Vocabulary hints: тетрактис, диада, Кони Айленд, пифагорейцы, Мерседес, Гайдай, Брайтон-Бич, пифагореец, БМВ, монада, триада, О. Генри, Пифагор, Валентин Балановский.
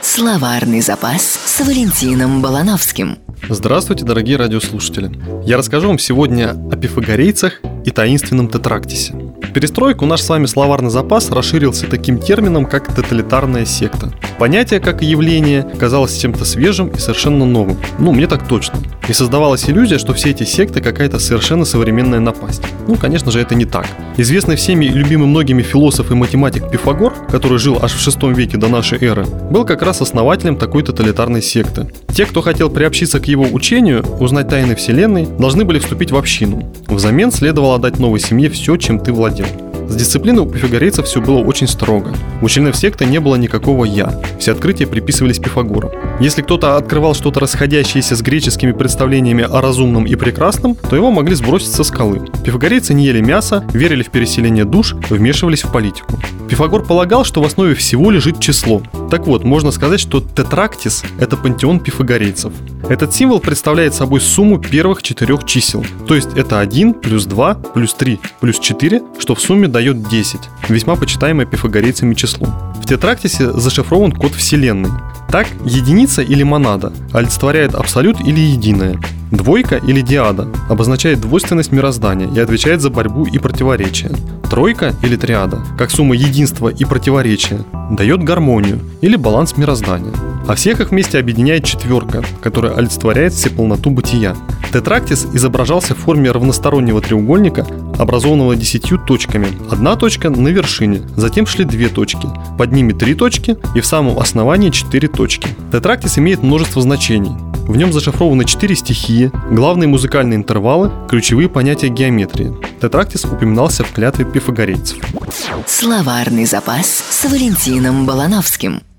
Словарный запас с Валентином Балановским. Здравствуйте, дорогие радиослушатели! Я расскажу вам сегодня о пифагорейцах и таинственном тетрактисе. В перестройку наш с вами словарный запас расширился таким термином, как тоталитарная секта. Понятие, как и явление, казалось чем-то свежим и совершенно новым. Мне так точно. И создавалась иллюзия, что все эти секты какая-то совершенно современная напасть. Конечно же, это не так. Известный всеми и любимый многими философ и математик Пифагор, который жил аж в 6 веке до нашей эры, был как раз основателем такой тоталитарной секты. Те, кто хотел приобщиться к его учению, узнать тайны Вселенной, должны были вступить в общину. Взамен следовало отдать новой семье все, чем ты владел. С дисциплиной у пифагорейцев все было очень строго. У членов секты не было никакого «я». Все открытия приписывались Пифагору. Если кто-то открывал что-то расходящееся с греческими представлениями о разумном и прекрасном, то его могли сбросить со скалы. Пифагорейцы не ели мясо, верили в переселение душ, вмешивались в политику. Пифагор полагал, что в основе всего лежит число. Так вот, можно сказать, что тетрактис – это пантеон пифагорейцев. Этот символ представляет собой сумму первых 4 чисел. То есть это 1 плюс 2 плюс 3 плюс 4, что в сумме дает 10. Весьма почитаемое пифагорейцами число. В тетрактисе зашифрован код Вселенной. Так, единица или монада олицетворяет абсолют или единое. Двойка или диада обозначает двойственность мироздания и отвечает за борьбу и противоречия. Тройка или триада, как сумма единства и противоречия, дает гармонию или баланс мироздания. А всех их вместе объединяет четверка, которая олицетворяет всеполноту бытия. Тетрактис изображался в форме равностороннего треугольника, образованного 10 точками. Одна точка на вершине, затем шли 2 точки, под ними 3 точки и в самом основании 4 точки. Тетрактис имеет множество значений. В нем зашифрованы 4 стихии, главные музыкальные интервалы, ключевые понятия геометрии. Тетрактис упоминался в клятве пифагорейцев. Словарный запас с Валентином Балановским.